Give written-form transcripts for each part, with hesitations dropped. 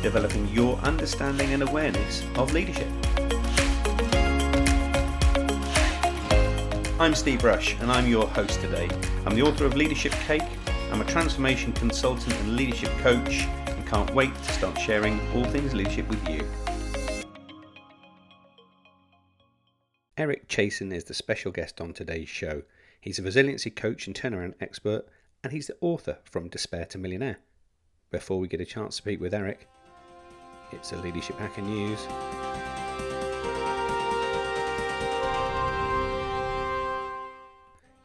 developing your understanding and awareness of leadership. I'm Steve Rush, and I'm your host today. I'm the author of Leadership Cake. I'm a transformation consultant and leadership coach, and can't wait to start sharing all things leadership with you. Eric Chasen is the special guest on today's show. He's a resiliency coach and turnaround expert, and he's the author from Despair to Millionaire. Before we get a chance to speak with Eric, it's the Leadership Hacker News.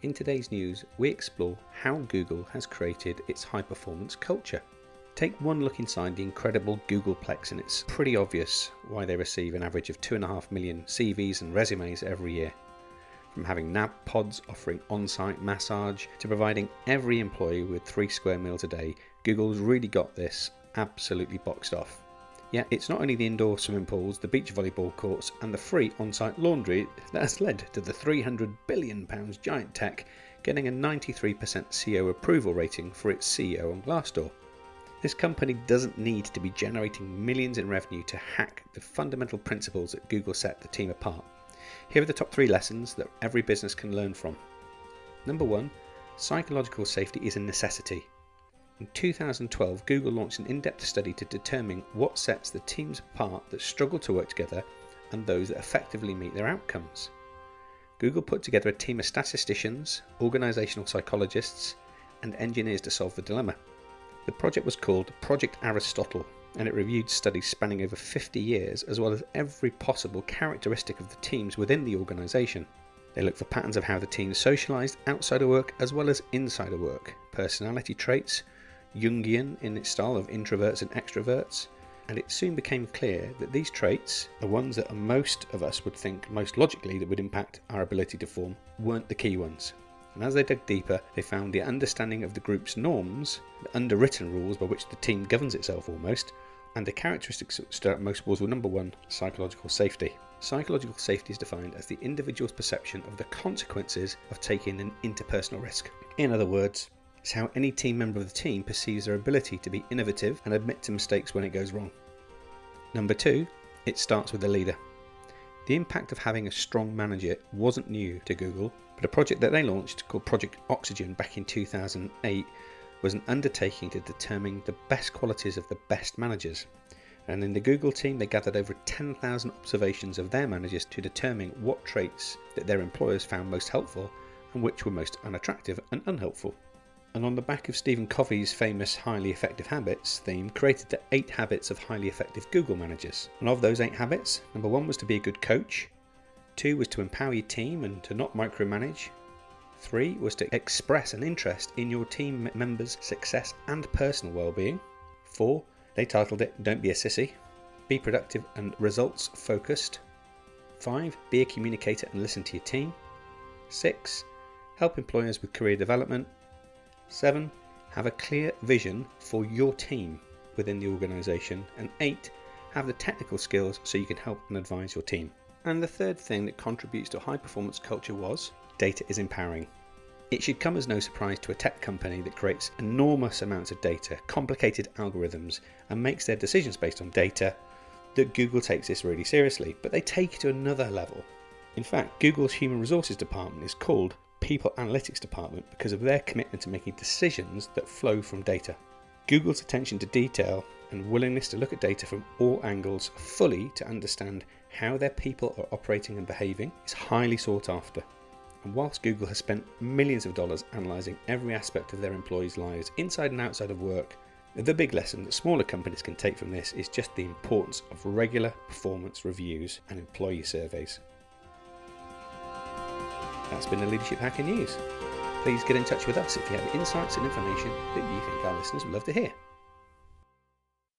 In today's news, we explore how Google has created its high-performance culture. Take one look inside the incredible Googleplex and it's pretty obvious why they receive an average of 2.5 million CVs and resumes every year. From having nap pods offering on-site massage to providing every employee with 3 square meals a day, Google's really got this absolutely boxed off. Yet it's not only the indoor swimming pools, the beach volleyball courts and the free on-site laundry that has led to the £300 billion giant tech getting a 93% CEO approval rating for its CEO on Glassdoor. This company doesn't need to be generating millions in revenue to hack the fundamental principles that Google set the team apart. Here are the top 3 lessons that every business can learn from. Number 1, psychological safety is a necessity. In 2012, Google launched an in-depth study to determine what sets the teams apart that struggle to work together and those that effectively meet their outcomes. Google put together a team of statisticians, organizational psychologists, and engineers to solve the dilemma. The project was called Project Aristotle, and it reviewed studies spanning over 50 years as well as every possible characteristic of the teams within the organisation. They looked for patterns of how the teams socialised outside of work as well as inside of work, personality traits, Jungian in its style of introverts and extroverts, and it soon became clear that these traits, the ones that most of us would think most logically that would impact our ability to form, weren't the key ones. And as they dug deeper, they found the understanding of the group's norms, the underwritten rules by which the team governs itself almost, and the characteristics that stood out most was, number 1, psychological safety. Psychological safety is defined as the individual's perception of the consequences of taking an interpersonal risk. In other words, it's how any team member of the team perceives their ability to be innovative and admit to mistakes when it goes wrong. Number 2, it starts with the leader. The impact of having a strong manager wasn't new to Google, but a project that they launched called Project Oxygen back in 2008 was an undertaking to determine the best qualities of the best managers. And in the Google team, they gathered over 10,000 observations of their managers to determine what traits that their employers found most helpful and which were most unattractive and unhelpful. And on the back of Stephen Covey's famous Highly Effective Habits theme, created the 8 habits of highly effective Google managers. And of those 8 habits, number 1 was to be a good coach, 2 was to empower your team and to not micromanage, 3 was to express an interest in your team members' success and personal well-being, 4, they titled it, don't be a sissy, be productive and results focused, 5, be a communicator and listen to your team, 6, help employers with career development, 7, have a clear vision for your team within the organisation. And 8, have the technical skills so you can help and advise your team. And the third thing that contributes to a high-performance culture was data is empowering. It should come as no surprise to a tech company that creates enormous amounts of data, complicated algorithms, and makes their decisions based on data that Google takes this really seriously, but they take it to another level. In fact, Google's human resources department is called People Analytics Department because of their commitment to making decisions that flow from data. Google's attention to detail and willingness to look at data from all angles fully to understand how their people are operating and behaving is highly sought after. And whilst Google has spent millions of dollars analysing every aspect of their employees' lives inside and outside of work, the big lesson that smaller companies can take from this is just the importance of regular performance reviews and employee surveys. That's been the Leadership Hacker News. Please get in touch with us if you have insights and information that you think our listeners would love to hear.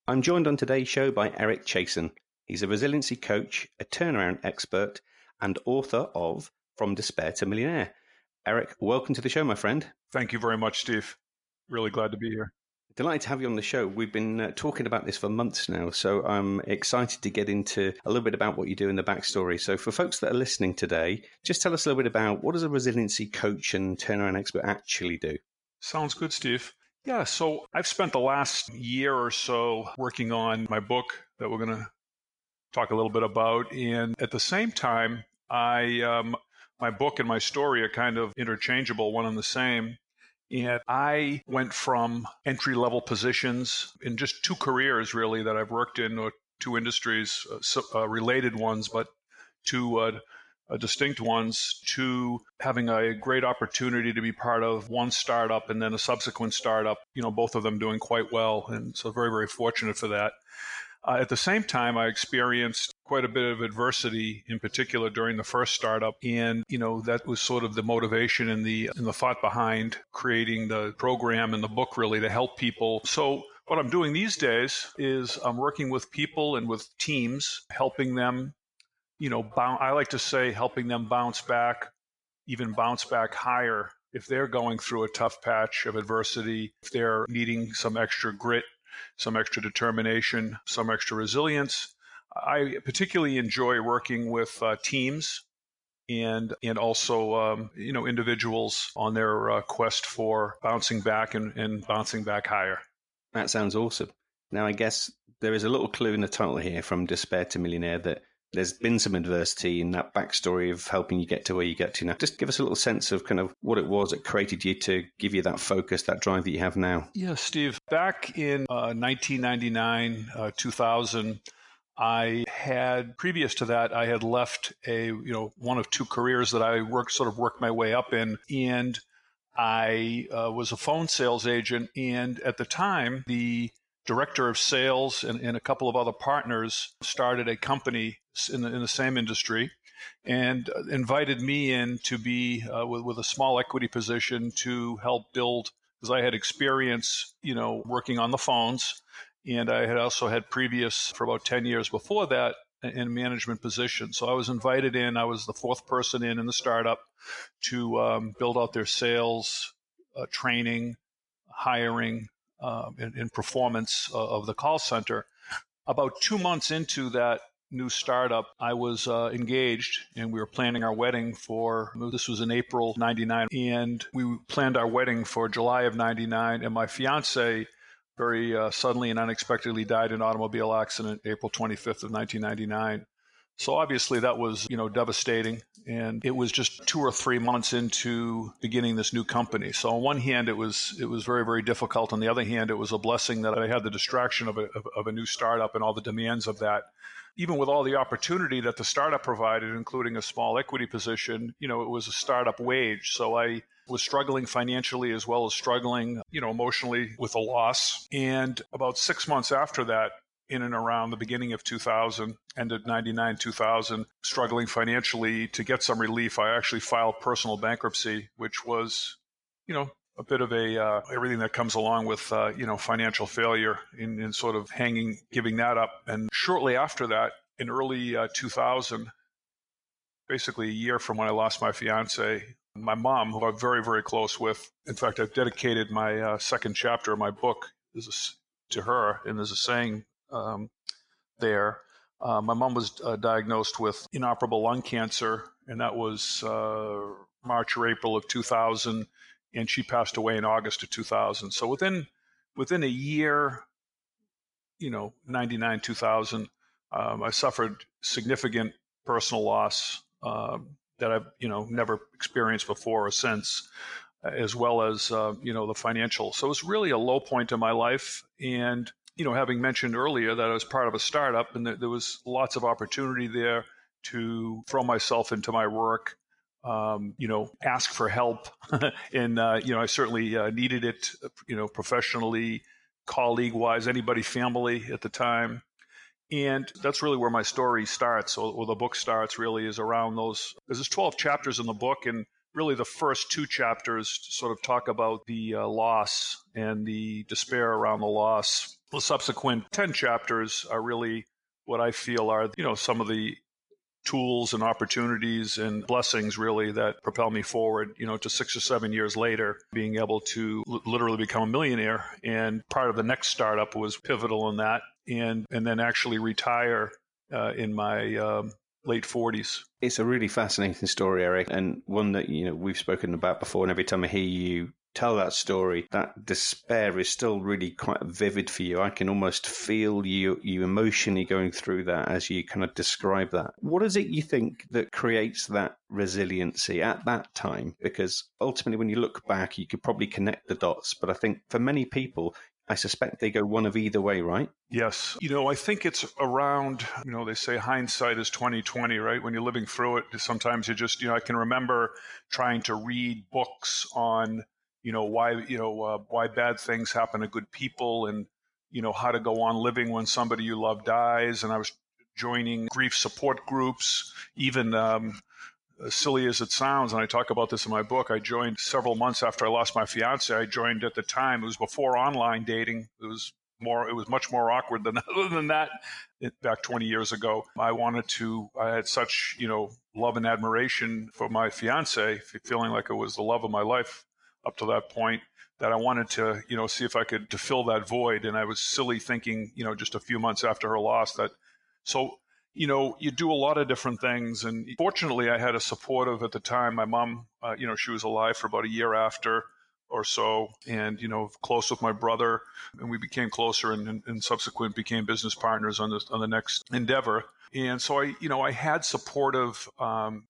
I'm joined on today's show by Eric Chasen. He's a resiliency coach, a turnaround expert, and author of From Despair to Millionaire. Eric, welcome to the show, my friend. Thank you very much, Steve. Really glad to be here. Delighted to have you on the show. We've been talking about this for months now, so I'm excited to get into a little bit about what you do in the backstory. So for folks that are listening today, just tell us a little bit about what does a resiliency coach and turnaround expert actually do? Sounds good, Steve. Yeah, so I've spent the last year or so working on my book that we're going to talk a little bit about. And at the same time, my book and my story are kind of interchangeable, one and the same. And I went from entry-level positions in just two careers, really, that I've worked in, or two industries, related ones, but two distinct ones, to having a great opportunity to be part of one startup and then a subsequent startup, you know, both of them doing quite well. And so very, very fortunate for that. At the same time, I experienced quite a bit of adversity, in particular during the first startup. And, you know, that was sort of the motivation and the thought behind creating the program and the book, really, to help people. So what I'm doing these days is I'm working with people and with teams, helping them, you know, I like to say helping them bounce back, even bounce back higher if they're going through a tough patch of adversity, if they're needing some extra grit, some extra determination, some extra resilience. I particularly enjoy working with teams and also you know, individuals on their quest for bouncing back and bouncing back higher. That sounds awesome. Now, I guess there is a little clue in the title here, From Despair to Millionaire, that there's been some adversity in that backstory of helping you get to where you get to now. Just give us a little sense of kind of what it was that created you to give you that focus, that drive that you have now. Yeah, Steve. Back in 1999, 2000, previous to that, I had left one of two careers that I worked my way up in, and I was a phone sales agent. And at the time, the director of sales and a couple of other partners started a company in the same industry and invited me in to be with a small equity position to help build, because I had experience, you know, working on the phones. And I had also had previous, for about 10 years before that, in management position. So I was invited in. I was the fourth person in the startup to build out their sales, training, hiring, and performance of the call center. About 2 months into that new startup, I was engaged, and we were planning our wedding this was in April 99, and we planned our wedding for July of 99, and my fiance very suddenly and unexpectedly died in an automobile accident, April 25th of 1999. So obviously that was, you know, devastating. And it was just 2 or 3 months into beginning this new company. So on one hand, it was very, very difficult. On the other hand, it was a blessing that I had the distraction of a new startup and all the demands of that. Even with all the opportunity that the startup provided, including a small equity position, you know, it was a startup wage. So I was struggling financially as well as struggling, you know, emotionally with a loss. And about 6 months after that, in and around the beginning of 2000, end of 99, 2000, struggling financially to get some relief, I actually filed personal bankruptcy, which was, you know, a bit of everything that comes along with, you know, financial failure in sort of giving that up. And shortly after that, in early 2000, basically a year from when I lost my fiance, my mom, who I'm very, very close with. In fact, I've dedicated my second chapter of my book to her. And there's a saying there. My mom was diagnosed with inoperable lung cancer, and that was March or April of 2000. And she passed away in August of 2000. So within a year, you know, 99, 2000, I suffered significant personal loss that I've, you know, never experienced before or since, as well as, you know, the financial. So it's really a low point in my life. And, you know, having mentioned earlier that I was part of a startup and there was lots of opportunity there to throw myself into my work, you know, ask for help. And, you know, I certainly needed it, you know, professionally, colleague-wise, anybody, family at the time. And that's really where my story starts, or the book starts, really, is around those. There's 12 chapters in the book, and really the first two chapters sort of talk about the loss and the despair around the loss The subsequent 10 chapters are really what I feel are, some of the tools and opportunities and blessings really that propel me forward, to 6 or 7 years later, being able to literally become a millionaire. And part of the next startup was pivotal in that, and then actually retire in my late 40s. It's a really fascinating story, Eric, and one that, we've spoken about before. And every time I hear you tell that story, that despair is still really quite vivid for you. I can almost feel you emotionally going through that as you kind of describe that. What is it you think that creates that resiliency at that time? Because ultimately, when you look back, you could probably connect the dots. But I think for many people, I suspect they go one of either way, right? Yes. I think it's around, they say hindsight is 20/20, right? When you're living through it, sometimes you just, I can remember trying to read books on why bad things happen to good people, and, how to go on living when somebody you love dies. And I was joining grief support groups, even as silly as it sounds. And I talk about this in my book. I joined several months after I lost my fiance. I joined at the time. It was before online dating. It was much more awkward than that back 20 years ago. I had such, love and admiration for my fiance, feeling like it was the love of my life up to that point, that I wanted to, see if I could to fill that void. And I was silly thinking, just a few months after her loss that, so, you do a lot of different things. And fortunately, I had a supportive at the time. My mom, she was alive for about a year after or so, and, close with my brother, and we became closer and subsequent became business partners on the next endeavor. And so I, I had supportive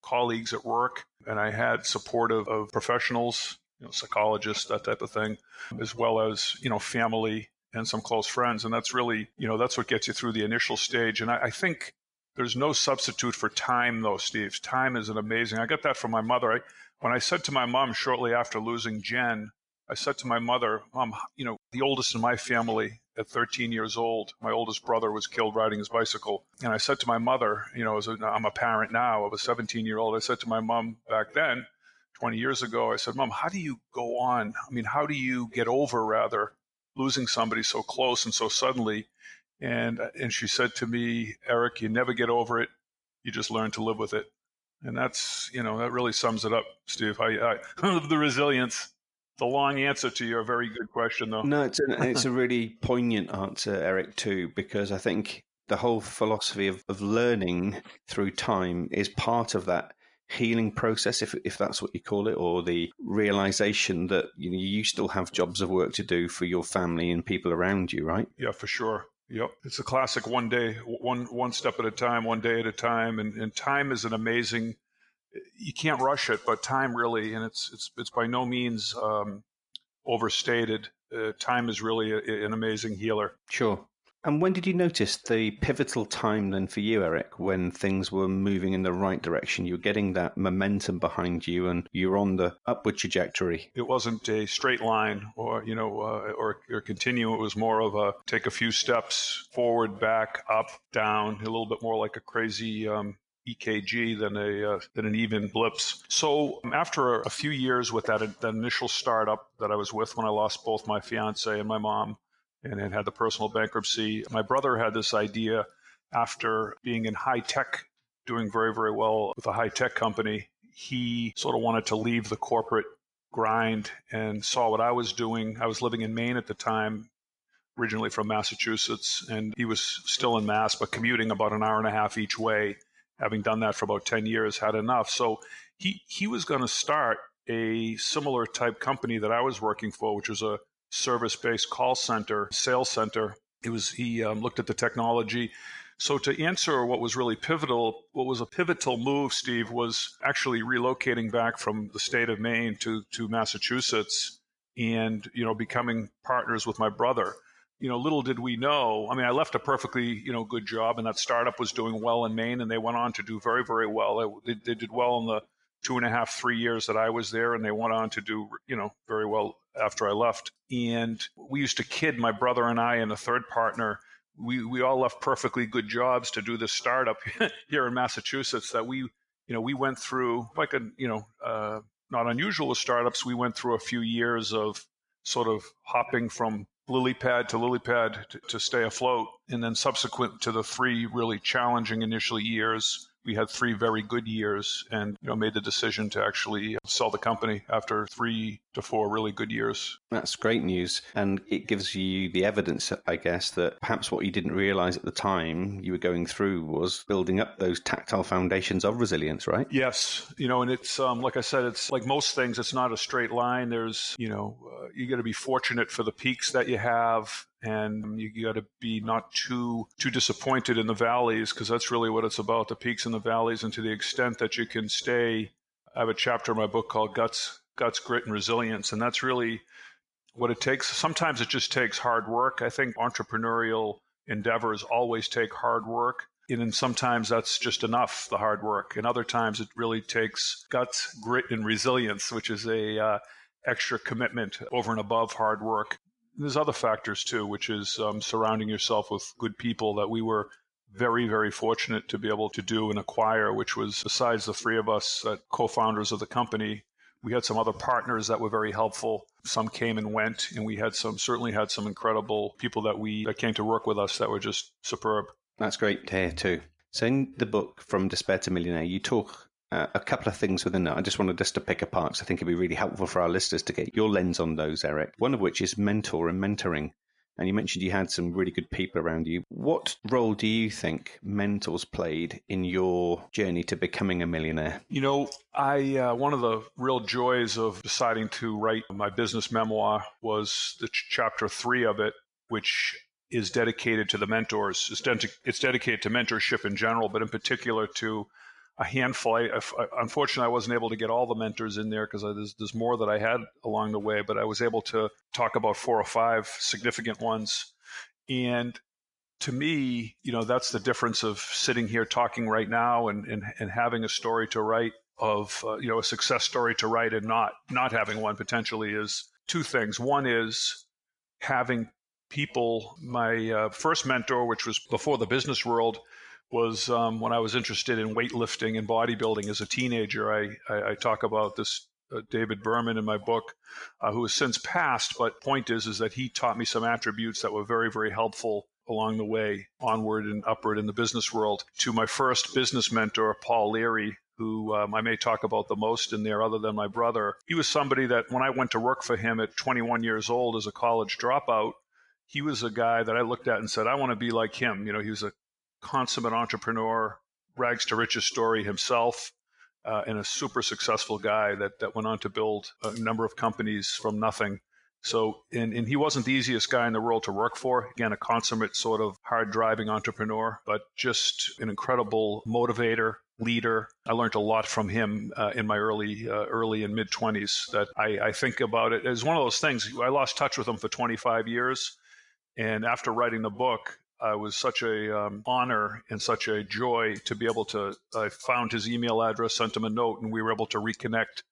colleagues at work, and I had supportive of professionals, psychologists, that type of thing, as well as, family and some close friends. And that's really, that's what gets you through the initial stage. And I think there's no substitute for time, though, Steve. Time is an amazing. I got that from my mother. When I said to my mom shortly after losing Jen, I said to my mother, Mom, the oldest in my family at 13 years old, my oldest brother was killed riding his bicycle. And I said to my mother, I'm a parent now of a 17-year-old. I said to my mom back then, 20 years ago, I said, Mom, how do you go on? I mean, how do you get over, rather, losing somebody so close and so suddenly? And she said to me, Eric, you never get over it. You just learn to live with it. And that's, that really sums it up, Steve. The resilience. It's a long answer to your very good question, though. No, it's a really poignant answer, Eric, too, because I think the whole philosophy of learning through time is part of that healing process, if that's what you call it, or the realization that you still have jobs of work to do for your family and people around you, right? Yeah, for sure. Yep. It's a classic one step at a time, one day at a time. And time is an amazing, you can't rush it, but time really, and it's by no means overstated. Time is really an amazing healer. Sure. And when did you notice the pivotal time then for you, Eric, when things were moving in the right direction? You're getting that momentum behind you and you're on the upward trajectory. It wasn't a straight line or, or continue. It was more of a take a few steps forward, back, up, down, a little bit more like a crazy EKG than an even blips. So after a few years with that initial startup that I was with when I lost both my fiance and my mom, and then had the personal bankruptcy. My brother had this idea after being in high tech, doing very, very well with a high tech company. He sort of wanted to leave the corporate grind and saw what I was doing. I was living in Maine at the time, originally from Massachusetts, and he was still in Mass, but commuting about an hour and a half each way, having done that for about 10 years, had enough. So he was going to start a similar type company that I was working for, which was a service-based call center, sales center. He looked at the technology. So to answer what was a pivotal move, Steve, was actually relocating back from the state of Maine to Massachusetts and, becoming partners with my brother. Little did we know, I mean, I left a perfectly, good job, and that startup was doing well in Maine, and they went on to do very, very well. They did well in the 2.5, 3 years that I was there, and they went on to do, very well after I left. And we used to kid, my brother and I and a third partner, we all left perfectly good jobs to do this startup here in Massachusetts that we went through, like not unusual with startups, we went through a few years of sort of hopping from lily pad to lily pad to stay afloat. And then subsequent to the three really challenging initial years, we had three very good years and made the decision to actually sell the company after 3 to 4 really good years. That's great news. And it gives you the evidence, I guess, that perhaps what you didn't realize at the time you were going through was building up those tactile foundations of resilience, right? Yes. And it's, like I said, it's like most things, it's not a straight line. There's, you got to be fortunate for the peaks that you have. And you got to be not too disappointed in the valleys, because that's really what it's about, the peaks and the valleys. And to the extent that you can stay, I have a chapter in my book called Guts, Grit, and Resilience. And that's really what it takes. Sometimes it just takes hard work. I think entrepreneurial endeavors always take hard work. And then sometimes that's just enough, the hard work. And other times it really takes guts, grit, and resilience, which is a extra commitment over and above hard work. There's other factors too, which is surrounding yourself with good people that we were very, very fortunate to be able to do and acquire, which was, besides the three of us, co-founders of the company, we had some other partners that were very helpful. Some came and went, and we had certainly had some incredible people that came to work with us that were just superb. That's great to hear too. So in the book, From Despair to Millionaire, you talk a couple of things within that. I just wanted to pick apart, because I think it'd be really helpful for our listeners to get your lens on those, Eric. One of which is mentor and mentoring. And you mentioned you had some really good people around you. What role do you think mentors played in your journey to becoming a millionaire? I one of the real joys of deciding to write my business memoir was the chapter 3 of it, which is dedicated to the mentors. It's dedicated to mentorship in general, but in particular to a handful. Unfortunately, I wasn't able to get all the mentors in there, because there's more that I had along the way, but I was able to talk about 4 or 5 significant ones. And to me, that's the difference of sitting here talking right now and having a story to write of, a success story to write, and not having one potentially, is 2 things. One is having people. My first mentor, which was before the business world, was when I was interested in weightlifting and bodybuilding as a teenager. I talk about this David Berman in my book, who has since passed, but point is that he taught me some attributes that were very, very helpful along the way, onward and upward in the business world. To my first business mentor, Paul Leary, who I may talk about the most in there other than my brother. He was somebody that when I went to work for him at 21 years old as a college dropout, he was a guy that I looked at and said, I want to be like him. He was a consummate entrepreneur, rags to riches story himself, and a super successful guy that went on to build a number of companies from nothing. So, and he wasn't the easiest guy in the world to work for. Again, a consummate sort of hard-driving entrepreneur, but just an incredible motivator, leader. I learned a lot from him in my early and mid-20s that I think about it as one of those things. I lost touch with him for 25 years. And after writing the book, it was such an honor and such a joy to be able to, I found his email address, sent him a note, and we were able to reconnect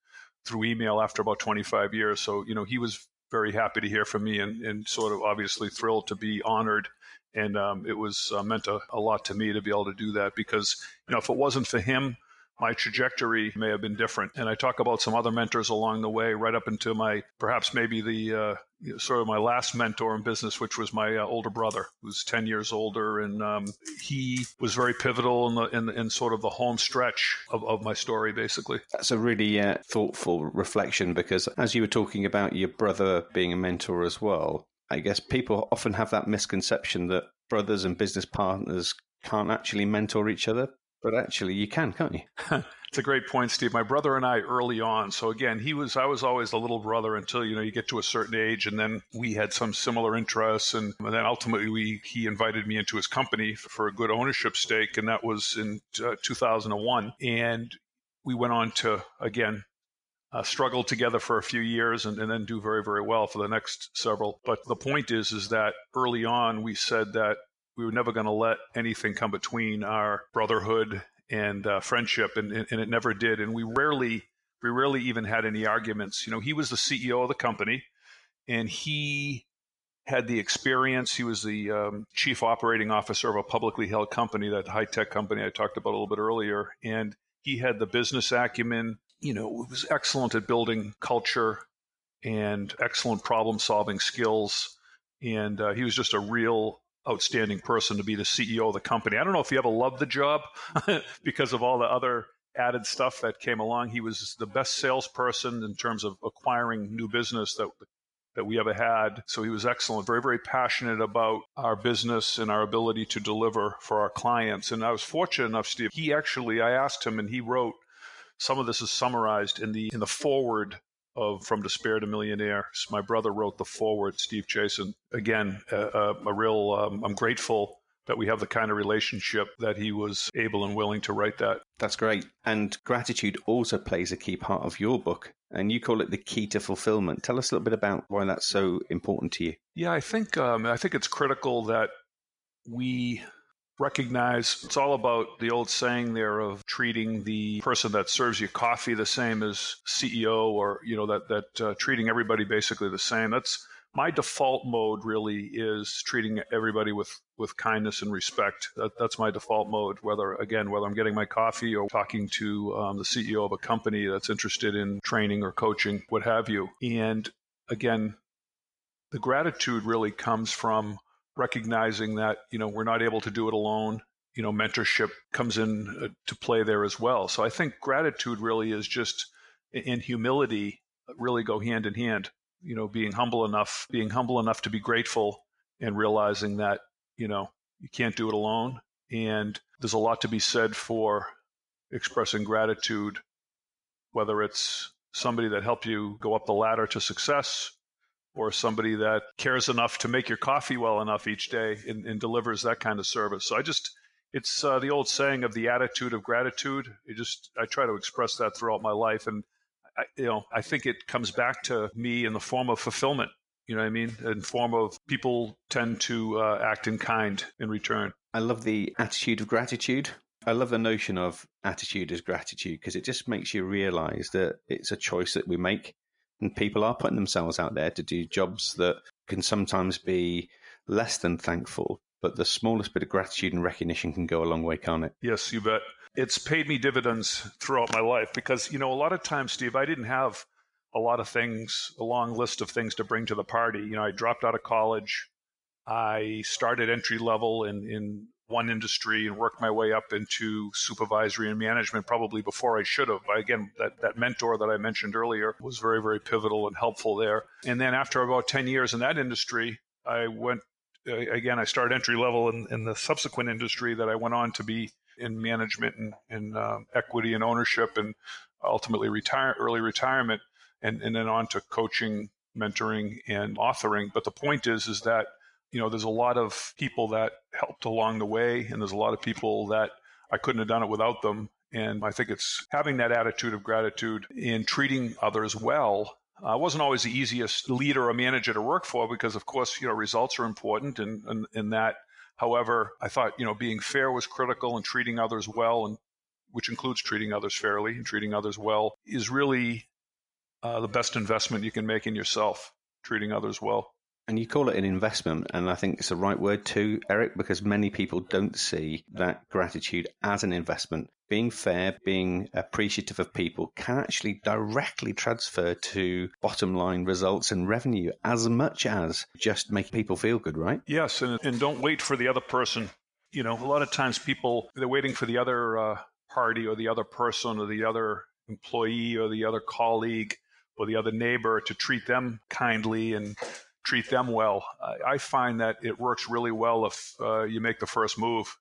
through email after about 25 years. So, he was very happy to hear from me and sort of obviously thrilled to be honored. And it was meant a lot to me to be able to do that, because, if it wasn't for him, my trajectory may have been different. And I talk about some other mentors along the way, right up into my last mentor in business, which was my older brother, who's 10 years older. And he was very pivotal in sort of the home stretch of my story, basically. That's a really thoughtful reflection, because as you were talking about your brother being a mentor as well, I guess people often have that misconception that brothers and business partners can't actually mentor each other. But actually, you can, can't you? It's a great point, Steve. My brother and I early on. So again, I was always the little brother until, you get to a certain age, and then we had some similar interests. And then ultimately, he invited me into his company for a good ownership stake. And that was in 2001. And we went on to, again, struggled together for a few years and then do very, very well for the next several. But the point is that early on, we said that we were never going to let anything come between our brotherhood and friendship, and it never did. And we rarely even had any arguments. He was the CEO of the company, and he had the experience. He was the chief operating officer of a publicly held company, that high-tech company I talked about a little bit earlier. And he had the business acumen. Was excellent at building culture and excellent problem-solving skills. And he was just a real outstanding person to be the CEO of the company. I don't know if he ever loved the job because of all the other added stuff that came along. He was the best salesperson in terms of acquiring new business that we ever had. So he was excellent, very, very passionate about our business and our ability to deliver for our clients. And I was fortunate enough, Steve, I asked him, and he wrote, some of this is summarized in the foreword of From Despair to Millionaire. My brother wrote the foreword, Steve Chasen. Again, I'm grateful that we have the kind of relationship that he was able and willing to write that. That's great. And gratitude also plays a key part of your book, and you call it the key to fulfillment. Tell us a little bit about why that's so important to you. Yeah, I think it's critical that we recognize it's all about the old saying there of treating the person that serves you coffee the same as CEO, or treating everybody basically the same. That's my default mode, really, is treating everybody with kindness and respect. That's my default mode, whether I'm getting my coffee or talking to the CEO of a company that's interested in training or coaching, what have you. And again, the gratitude really comes from recognizing that, we're not able to do it alone. Mentorship comes in to play there as well. So I think gratitude really is just, and humility really go hand in hand. Being humble enough to be grateful and realizing that, you can't do it alone. And there's a lot to be said for expressing gratitude, whether it's somebody that helped you go up the ladder to success, or somebody that cares enough to make your coffee well enough each day and delivers that kind of service. So it's the old saying of the attitude of gratitude. I try to express that throughout my life. And I think it comes back to me in the form of fulfillment. You know what I mean? In form of people tend to act in kind in return. I love the attitude of gratitude. I love the notion of attitude as gratitude, because it just makes you realize that it's a choice that we make, and people are putting themselves out there to do jobs that can sometimes be less than thankful. But the smallest bit of gratitude and recognition can go a long way, can't it? Yes, you bet. It's paid me dividends throughout my life because, a lot of times, Steve, I didn't have a long list of things to bring to the party. I dropped out of college. I started entry level in one industry and worked my way up into supervisory and management probably before I should have. Again, that mentor that I mentioned earlier was very, very pivotal and helpful there. And then after about 10 years in that industry, I started entry level in the subsequent industry that I went on to be in management and equity and ownership, and ultimately early retirement, and then on to coaching, mentoring, and authoring. But the point is that, there's a lot of people that helped along the way, and there's a lot of people that I couldn't have done it without them. And I think it's having that attitude of gratitude and treating others well. I wasn't always the easiest leader or manager to work for because, of course, results are important and that. However, I thought, being fair was critical, and treating others well, and which includes treating others fairly and treating others well, is really the best investment you can make in yourself, treating others well. And you call it an investment, and I think it's the right word too, Eric, because many people don't see that gratitude as an investment. Being fair, being appreciative of people can actually directly transfer to bottom line results and revenue as much as just make people feel good, right? Yes, and don't wait for the other person. A lot of times people, they're waiting for the other party or the other person or the other employee or the other colleague or the other neighbor to treat them kindly and treat them well. I find that it works really well if you make the first move.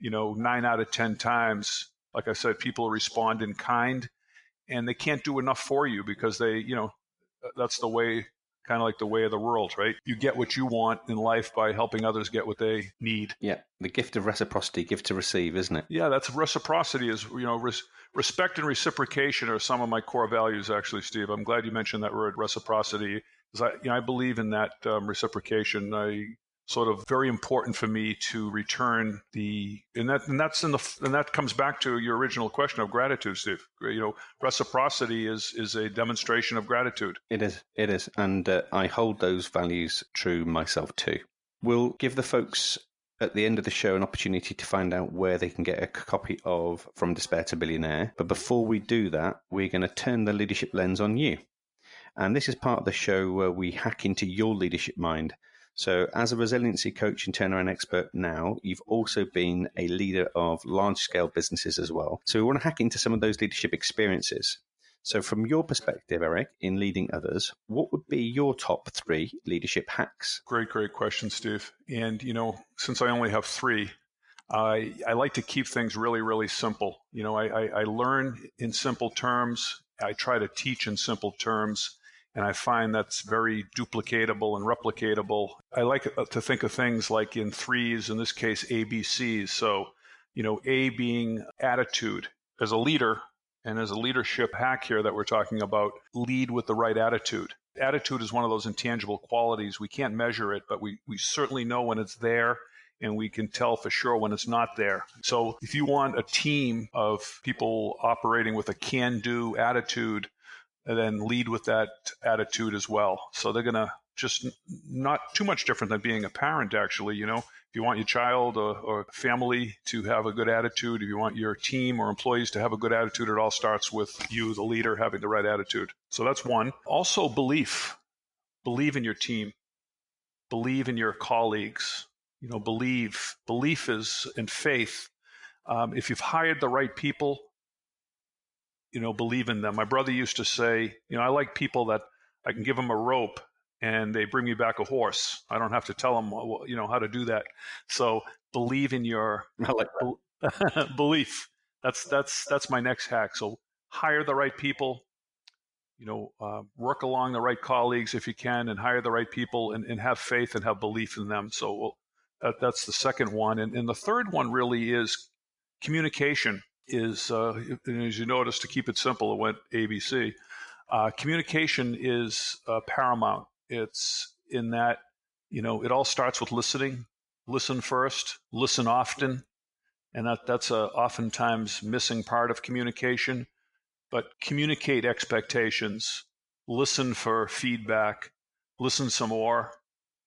9 out of 10 times, like I said, people respond in kind, and they can't do enough for you because they, that's the way, kind of like the way of the world, right? You get what you want in life by helping others get what they need. Yeah. The gift of reciprocity, give to receive, isn't it? Yeah. That's reciprocity is, respect and reciprocation are some of my core values, actually, Steve. I'm glad you mentioned that word, reciprocity. I believe in that reciprocation. Very important for me to return that comes back to your original question of gratitude, Steve. Reciprocity is a demonstration of gratitude. It is, and I hold those values true myself too. We'll give the folks at the end of the show an opportunity to find out where they can get a copy of From Despair to Billionaire. But before we do that, we're going to turn the leadership lens on you. And this is part of the show where we hack into your leadership mind. So as a resiliency coach and turnaround expert now, you've also been a leader of large-scale businesses as well. So we want to hack into some of those leadership experiences. So from your perspective, Eric, in leading others, what would be your top three leadership hacks? Great question, Steve. And, you know, since I only have three, I like to keep things really simple. You know, I learn in simple terms. I try to teach in simple terms, and I find that's very duplicatable and replicatable. I like to think of things like in threes, in this case, ABCs. So, you know, A being attitude. As a leader, and as a leadership hack here that we're talking about, lead with the right attitude. Attitude is one of those intangible qualities. We can't measure it, but we certainly know when it's there, and we can tell for sure when it's not there. So if you want a team of people operating with a can-do attitude, then lead with that attitude as well. So they're going to just not too much different than being a parent, actually. You know, if you want your child or family to have a good attitude, if you want your team or employees to have a good attitude, it all starts with you, the leader, having the right attitude. So that's one. Also, belief. Believe in your team. Believe in your colleagues. You know, belief is in faith. If you've hired the right people, you know, believe in them. My brother used to say, you know, I like people that I can give them a rope and they bring me back a horse. I don't have to tell them, you know, how to do that. So believe in your belief. That's my next hack. So hire the right people, you know, work along the right colleagues if you can, and hire the right people, and have faith and have belief in them. So that's the second one. And the third one really is communication is, as you notice, to keep it simple, it went ABC. Communication is paramount. It's in that, you know, it all starts with listening. Listen first, listen often. And that's a oftentimes missing part of communication. But communicate expectations, listen for feedback, listen some more,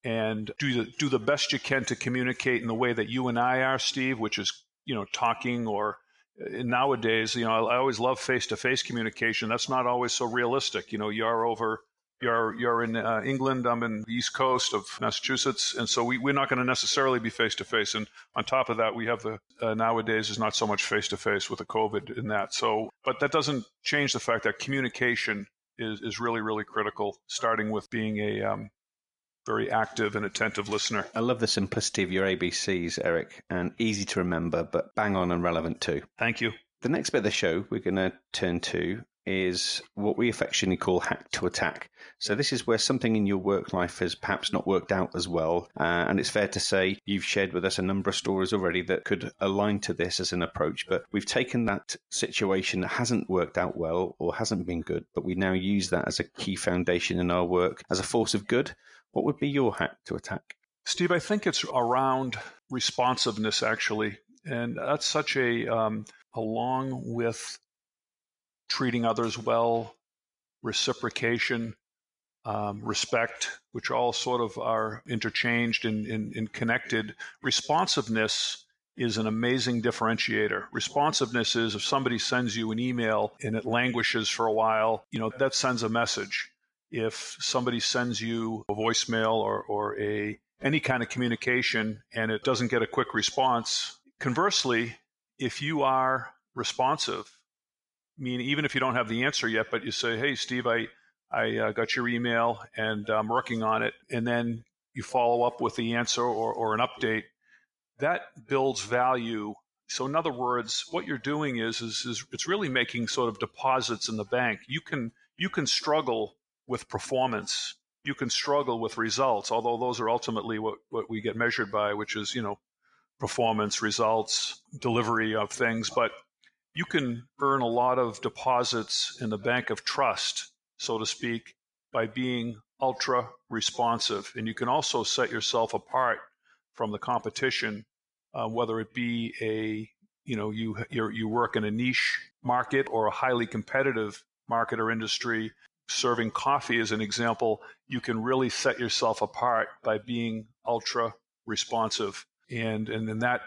and do the best you can to communicate in the way that you and I are, Steve, which is, you know, talking, or nowadays, you know, I always love face-to-face communication. That's not always so realistic. You know, you're in England, I'm in the East Coast of Massachusetts, and so we're not going to necessarily be face-to-face. And on top of that, we have the, nowadays is not so much face-to-face with the COVID in that. So, but that doesn't change the fact that communication is really critical, starting with being a very active and attentive listener. I love the simplicity of your ABCs, Eric, and easy to remember, but bang on and relevant too. Thank you. The next bit of the show we're going to turn to is what we affectionately call hack to attack. So this is where something in your work life has perhaps not worked out as well. And it's fair to say you've shared with us a number of stories already that could align to this as an approach. But we've taken that situation that hasn't worked out well or hasn't been good, but we now use that as a key foundation in our work as a force of good. What would be your hack to attack? Steve, I think it's around responsiveness, actually. And that's such a, along with treating others well, reciprocation, respect, which all sort of are interchanged and connected. Responsiveness is an amazing differentiator. Responsiveness is if somebody sends you an email and it languishes for a while, you know, that sends a message. If somebody sends you a voicemail or any kind of communication and it doesn't get a quick response, conversely, if you are responsive, I mean, even if you don't have the answer yet, but you say, hey, Steve, I got your email and I'm working on it, and then you follow up with the answer or an update, that builds value. So in other words, what you're doing is it's really making sort of deposits in the bank. You can struggle with performance. You can struggle with results, although those are ultimately what we get measured by, which is, you know, performance, results, delivery of things. But you can earn a lot of deposits in the bank of trust, so to speak, by being ultra responsive. And you can also set yourself apart from the competition, whether it be a, you know, you work in a niche market or a highly competitive market or industry. Serving coffee as an example, you can really set yourself apart by being ultra responsive. And then that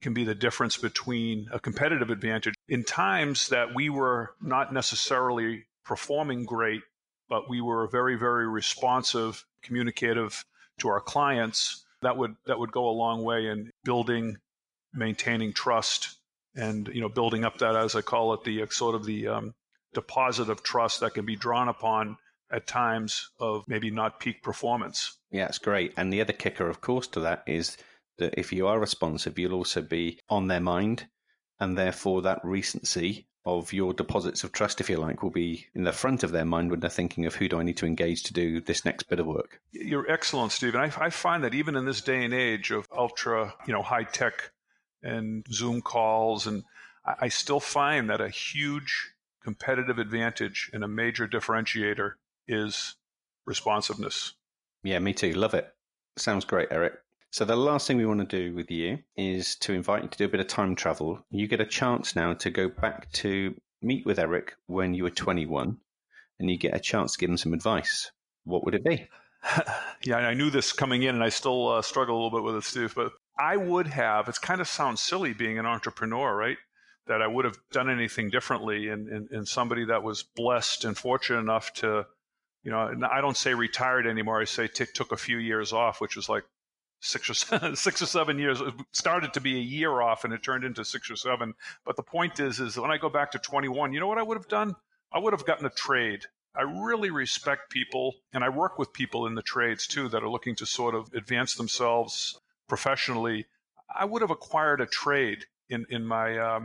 can be the difference between a competitive advantage. In times that we were not necessarily performing great, but we were very, very responsive, communicative to our clients, that would go a long way in building, maintaining trust, and building up that, as I call it, the sort of the deposit of trust that can be drawn upon at times of maybe not peak performance. Yeah, it's great. And the other kicker, of course, to that is that if you are responsive, you'll also be on their mind. And therefore, that recency of your deposits of trust, if you like, will be in the front of their mind when they're thinking of who do I need to engage to do this next bit of work. You're excellent, Steve. And I find that even in this day and age of ultra, high tech and Zoom calls, and I still find that a huge competitive advantage and a major differentiator is responsiveness. Yeah, me too. Love it. Sounds great, Eric. So the last thing we want to do with you is to invite you to do a bit of time travel. You get a chance now to go back to meet with Eric when you were 21, and you get a chance to give him some advice. What would it be? Yeah, I knew this coming in, and I still struggle a little bit with it, Steve, but I would have, it kind of sounds silly being an entrepreneur, right? That I would have done anything differently, and somebody that was blessed and fortunate enough to, I don't say retired anymore. I say took a few years off, which was like, 6 or 7 years. It started to be a year off and it turned into 6 or 7. But the point is when I go back to 21, you know what I would have done? I would have gotten a trade. I really respect people, and I work with people in the trades too that are looking to sort of advance themselves professionally. I would have acquired a trade in my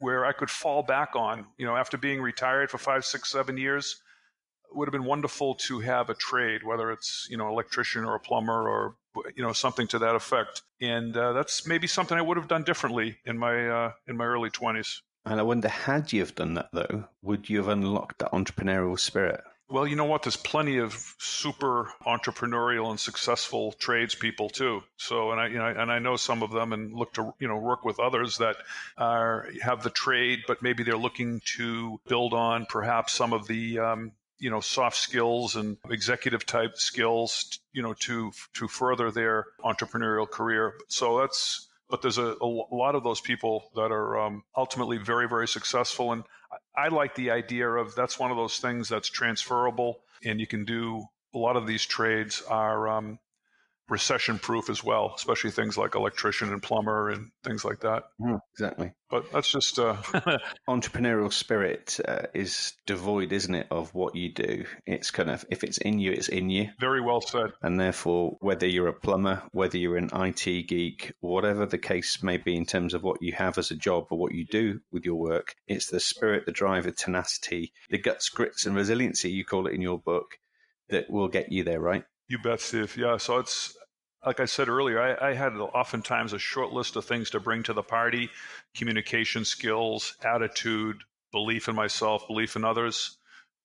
where I could fall back on. After being retired for 5, 6, 7 years, it would have been wonderful to have a trade, whether it's an electrician or a plumber or something to that effect. And that's maybe something I would have done differently in my early 20s. And I wonder, had you have done that, though, would you have unlocked that entrepreneurial spirit? Well, you know what? There's plenty of super entrepreneurial and successful tradespeople too. So, and I know some of them, and look to work with others that have the trade, but maybe they're looking to build on perhaps some of the soft skills and executive type skills, to further their entrepreneurial career. But there's a lot of those people that are ultimately very, very successful. And I like the idea of that's one of those things that's transferable, and you can do a lot of these trades are recession proof as well, especially things like electrician and plumber and things like that. Exactly. But that's just entrepreneurial spirit is devoid, isn't it, of what you do? It's kind of, if it's in you, it's in you. Very well said. And therefore, whether you're a plumber, whether you're an IT geek, whatever the case may be in terms of what you have as a job or what you do with your work, it's the spirit, the drive, the tenacity, the guts, grits and resiliency, you call it in your book, that will get you there, right? You bet, Steve. Yeah. So it's, like I said earlier, I had oftentimes a short list of things to bring to the party: communication skills, attitude, belief in myself, belief in others.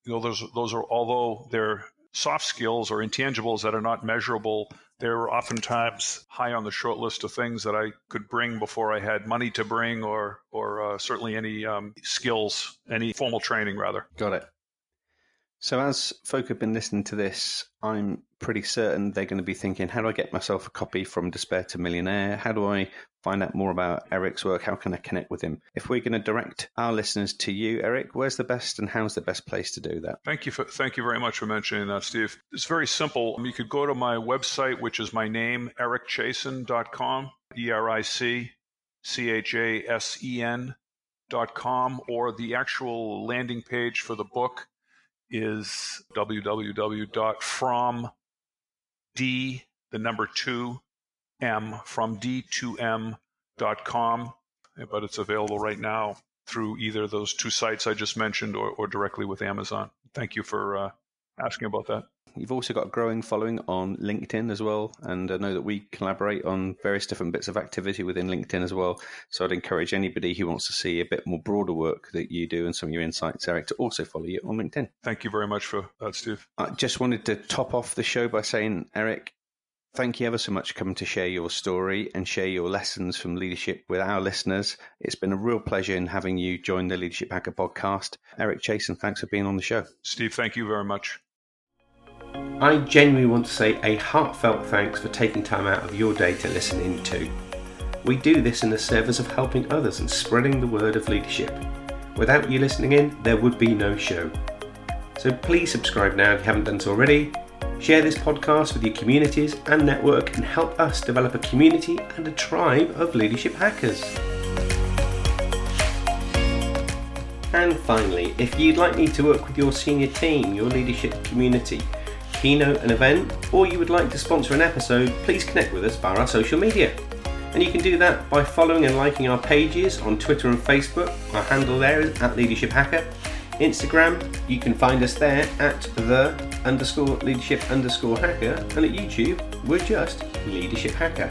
Those are, although they're soft skills or intangibles that are not measurable, they're oftentimes high on the short list of things that I could bring before I had money to bring, or certainly any skills, any formal training, rather. Got it. So as folk have been listening to this, I'm pretty certain they're going to be thinking, how do I get myself a copy from Despair to Millionaire? How do I find out more about Eric's work? How can I connect with him? If we're going to direct our listeners to you, Eric, where's the best and how's the best place to do that? Thank you very much for mentioning that, Steve. It's very simple. You could go to my website, which is my name, ericchasen.com, ericchasen.com, or the actual landing page for the book is www.fromd2m.com, but it's available right now through either those two sites I just mentioned or directly with Amazon. Thank you for asking about that. You've also got a growing following on LinkedIn as well, and I know that we collaborate on various different bits of activity within LinkedIn as well, so I'd encourage anybody who wants to see a bit more broader work that you do and some of your insights, Eric, to also follow you on LinkedIn. Thank you very much for that, Steve. I just wanted to top off the show by saying, Eric, thank you ever so much for coming to share your story and share your lessons from leadership with our listeners. It's been a real pleasure in having you join the Leadership Hacker podcast. Eric Chasen, thanks for being on the show. Steve, thank you very much. I genuinely want to say a heartfelt thanks for taking time out of your day to listen in to. We do this in the service of helping others and spreading the word of leadership. Without you listening in, there would be no show. So please subscribe now if you haven't done so already, Share this podcast with your communities and network and help us develop a community and a tribe of leadership hackers. And finally, if you'd like me to work with your senior team, your leadership community, keynote an event, or you would like to sponsor an episode, please connect with us via our social media. And you can do that by following and liking our pages on Twitter and Facebook. Our handle there is @LeadershipHacker. Instagram, you can find us there @the_leadership_hacker. And at YouTube, we're just Leadership Hacker.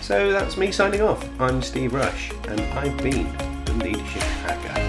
So that's me signing off. I'm Steve Rush, and I've been the Leadership Hacker.